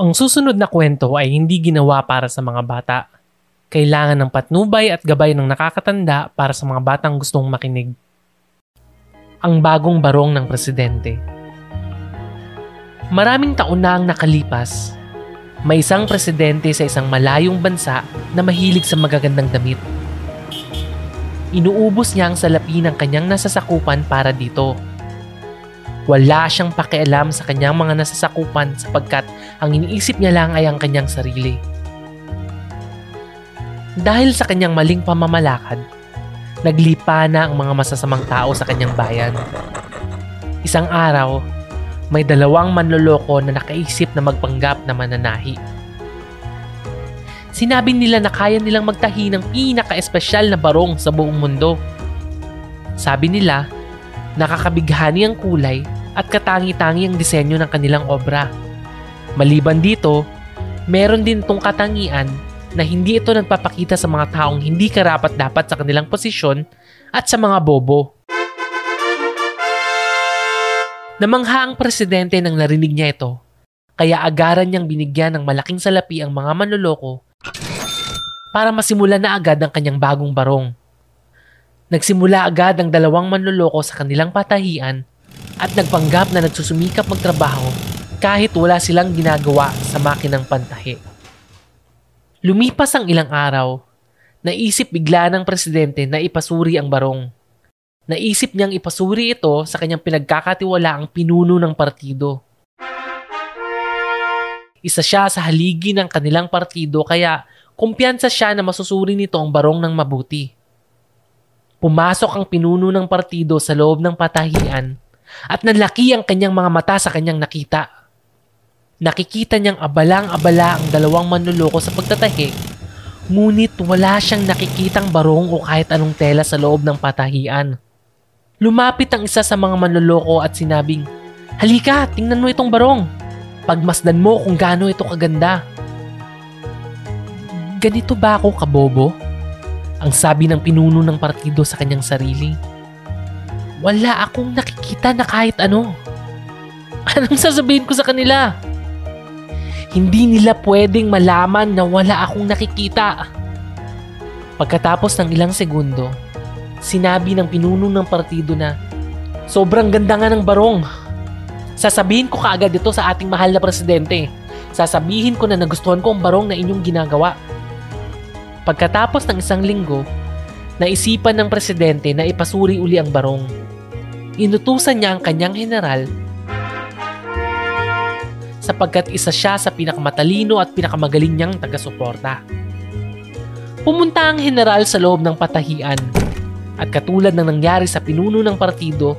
Ang susunod na kwento ay hindi ginawa para sa mga bata. Kailangan ng patnubay at gabay ng nakakatanda para sa mga batang gustong makinig. Ang bagong barong ng presidente. Maraming taon na ang nakalipas. May isang presidente sa isang malayong bansa na mahilig sa magagandang damit. Inuubos niya ang salapi ng kanyang nasasakupan para dito. Wala siyang pakialam sa kanyang mga nasasakupan sapagkat ang iniisip niya lang ay ang kanyang sarili. Dahil sa kanyang maling pamamalakad, naglipa na ang mga masasamang tao sa kanyang bayan. Isang araw, may dalawang manloloko na nakaisip na magpanggap na mananahi. Sinabi nila na kaya nilang magtahi ng pinaka-espesyal na barong sa buong mundo. Sabi nila, nakakabighani ang kulay at katangi-tangi ang disenyo ng kanilang obra. Maliban dito, meron din itong katangian na hindi ito nagpapakita sa mga taong hindi karapat-dapat sa kanilang posisyon at sa mga bobo. Namangha ang presidente nang narinig niya ito, kaya agaran niyang binigyan ng malaking salapi ang mga manloloko para masimula na agad ang kanyang bagong barong. Nagsimula agad ang dalawang manloloko sa kanilang patahian at nagpanggap na nagsusumikap magtrabaho kahit wala silang ginagawa sa makinang pantahi. Lumipas ang ilang araw, naisip bigla ng presidente na ipasuri ang barong. Naisip niyang ipasuri ito sa kanyang pinagkakatiwalaang pinuno ng partido. Isa siya sa haligi ng kanilang partido kaya kumpiyansa siya na masusuri nito ang barong ng mabuti. Pumasok ang pinuno ng partido sa loob ng patahian at nanlaki ang kanyang mga mata sa kanyang nakita. Nakikita niyang abalang-abala ang dalawang manloloko sa pagtatahi, ngunit wala siyang nakikitang barong o kahit anong tela sa loob ng patahian. Lumapit ang isa sa mga manloloko at sinabing, "Halika, tingnan mo itong barong. Pagmasdan mo kung gaano ito kaganda." "Ganito ba ako kabobo?" ang sabi ng pinuno ng partido sa kanyang sarili. "Wala akong nakikita na kahit ano. Anong sasabihin ko sa kanila? Hindi nila pwedeng malaman na wala akong nakikita." Pagkatapos ng ilang segundo, sinabi ng pinuno ng partido na, "Sobrang ganda nga ng barong. Sasabihin ko kaagad ito sa ating mahal na presidente. Sasabihin ko na nagustuhan ko ang barong na inyong ginagawa." Pagkatapos ng isang linggo, naisipan ng presidente na ipasuri uli ang barong. Inutusan niya ang kanyang general sapagkat isa siya sa pinakamatalino at pinakamagaling niyang taga-suporta. Pumunta ang general sa loob ng patahian at katulad ng nangyari sa pinuno ng partido,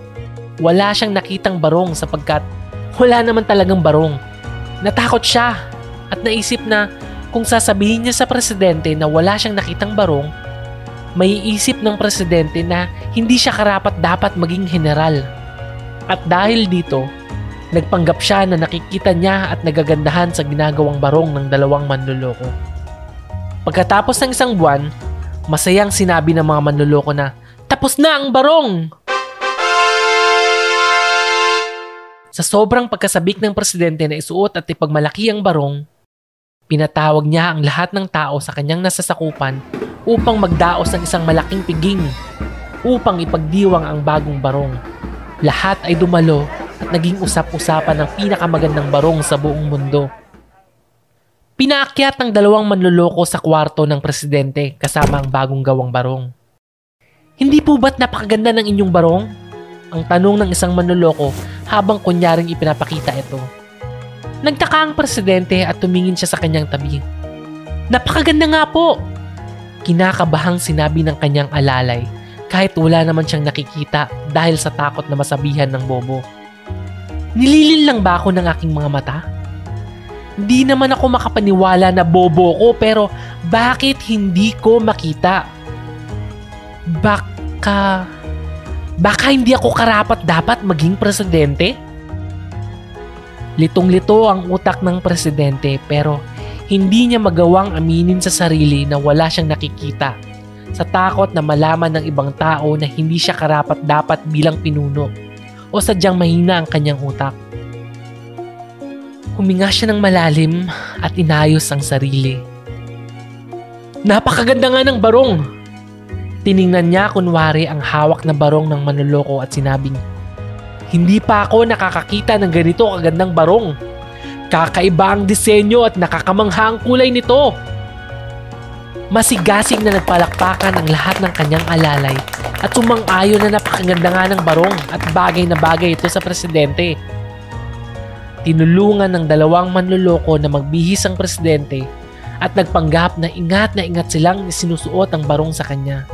wala siyang nakitang barong sapagkat wala naman talagang barong. Natakot siya at naisip na kung sasabihin niya sa presidente na wala siyang nakitang barong, may iisip ng presidente na hindi siya karapat dapat maging general. At dahil dito, nagpanggap siya na nakikita niya at nagagandahan sa ginagawang barong ng dalawang manloloko. Pagkatapos ng isang buwan, masayang sinabi ng mga manloloko na, "Tapos na ang barong!" Sa sobrang pagkasabik ng presidente na isuot at ipagmalaki ang barong, pinatawag niya ang lahat ng tao sa kanyang nasasakupan upang magdaos ng isang malaking piging upang ipagdiwang ang bagong barong. Lahat ay dumalo at naging usap-usapan ng pinakamagandang barong sa buong mundo. Pinaakyat ng dalawang manloloko sa kwarto ng presidente kasama ang bagong gawang barong. "Hindi po ba't napakaganda ng inyong barong?" ang tanong ng isang manloloko habang kunyaring ipinapakita ito. Nagtaka ang presidente at tumingin siya sa kanyang tabi. "Napakaganda nga po!" kinakabahang sinabi ng kanyang alalay kahit wala naman siyang nakikita dahil sa takot na masabihan ng bobo. "Nililin lang ba ako ng aking mga mata? Hindi naman ako makapaniwala na bobo ko, pero bakit hindi ko makita? Baka hindi ako karapat dapat maging presidente?" Litong-lito ang utak ng presidente pero hindi niya magawang aminin sa sarili na wala siyang nakikita sa takot na malaman ng ibang tao na hindi siya karapat dapat bilang pinuno o sadyang mahina ang kanyang utak. Huminga siya ng malalim at inayos ang sarili. Napakaganda nga ng barong! Tiningnan niya kunwari ang hawak na barong ng manloloko at sinabing, "Hindi pa ako nakakakita ng ganito kagandang barong. Kakaiba ang disenyo at nakakamangha ang kulay nito." Masigasig na nagpalakpakan ang lahat ng kanyang alalay at sumang-ayon na napakaganda nga ng barong at bagay na bagay ito sa presidente. Tinulungan ng dalawang manloloko na magbihis ang presidente at nagpanggap na ingat silang isinusuot ang barong sa kanya.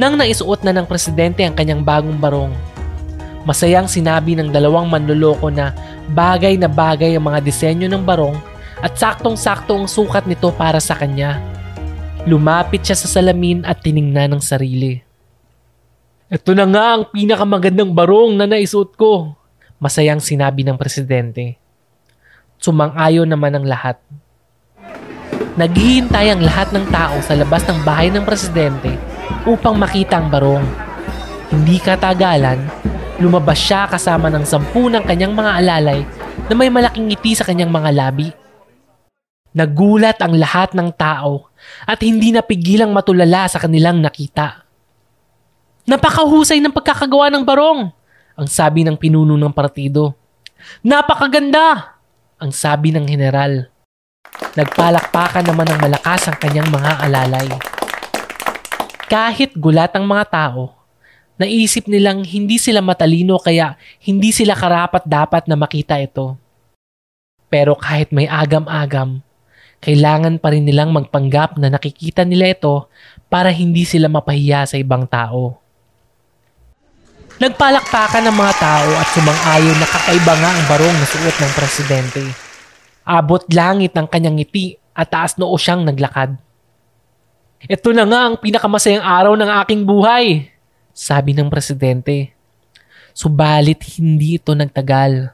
Nang naisuot na ng presidente ang kanyang bagong barong, masayang sinabi ng dalawang manloloko na bagay ang mga disenyo ng barong at saktong-sakto ang sukat nito para sa kanya. Lumapit siya sa salamin at tiningnan ng sarili. "Ito na nga ang pinakamagandang barong na naisuot ko," masayang sinabi ng presidente. Sumang-ayon naman ang lahat. Naghihintay ang lahat ng tao sa labas ng bahay ng presidente upang makita ang barong. Hindi katagalan, lumabas siya kasama ng 10 ng kanyang mga alalay na may malaking ngiti sa kanyang mga labi. Nagulat ang lahat ng tao at hindi napigilang matulala sa kanilang nakita. "Napakahusay ng pagkakagawa ng barong!" ang sabi ng pinuno ng partido. "Napakaganda!" ang sabi ng general. Nagpalakpakan naman ng malakas ang kanyang mga alalay. Kahit gulat ang mga tao, naisip nilang hindi sila matalino kaya hindi sila karapat-dapat na makita ito. Pero kahit may agam-agam, kailangan pa rin nilang magpanggap na nakikita nila ito para hindi sila mapahiya sa ibang tao. Nagpalakpakan ng mga tao at sumang-ayon na kakaiba nga ang barong na suot ng presidente. Abot langit ang kanyang ngiti at taas noo siyang naglakad. "Ito na nga ang pinakamasayang araw ng aking buhay," sabi ng presidente. Subalit hindi ito nagtagal.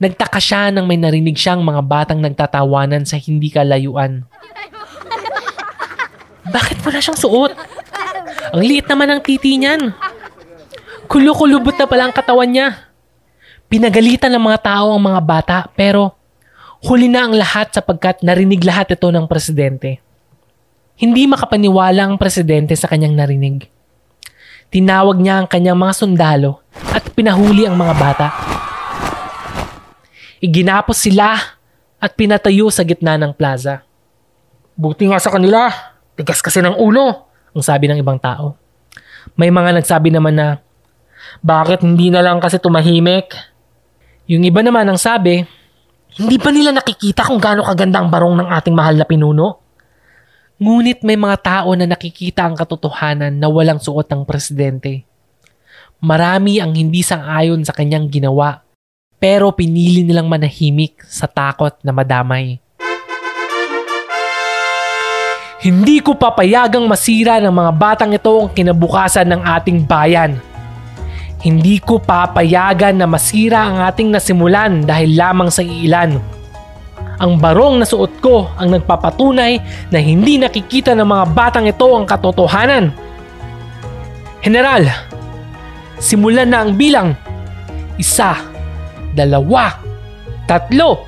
Nagtaka siya nang may narinig siyang mga batang nagtatawanan sa hindi kalayuan. "Bakit wala siyang suot? Ang liit naman ng titi niyan. Kulukulubot na pala ang katawan niya." Pinagalitan ng mga tao ang mga bata pero huli na ang lahat sapagkat narinig lahat ito ng presidente. Hindi makapaniwala ang presidente sa kanyang narinig. Tinawag niya ang kanyang mga sundalo at pinahuli ang mga bata. Iginapos sila at pinatayo sa gitna ng plaza. "Buti nga sa kanila, tigas kasi ng ulo," ang sabi ng ibang tao. May mga nagsabi naman na, "Bakit hindi na lang kasi tumahimik?" Yung iba naman ang sabi, "Hindi ba nila nakikita kung gaano kaganda ang barong ng ating mahal na pinuno?" Ngunit may mga tao na nakikita ang katotohanan na walang suot ng presidente. Marami ang hindi sang-ayon sa kanyang ginawa. Pero pinili nilang manahimik sa takot na madamay. "Hindi ko papayagang masira ng mga batang ito ang kinabukasan ng ating bayan. Hindi ko papayagan na masira ang ating nasimulan dahil lamang sa iilan. Ang barong na suot ko ang nagpapatunay na hindi nakikita ng mga batang ito ang katotohanan. General, simulan na ang bilang. 1, 2, 3.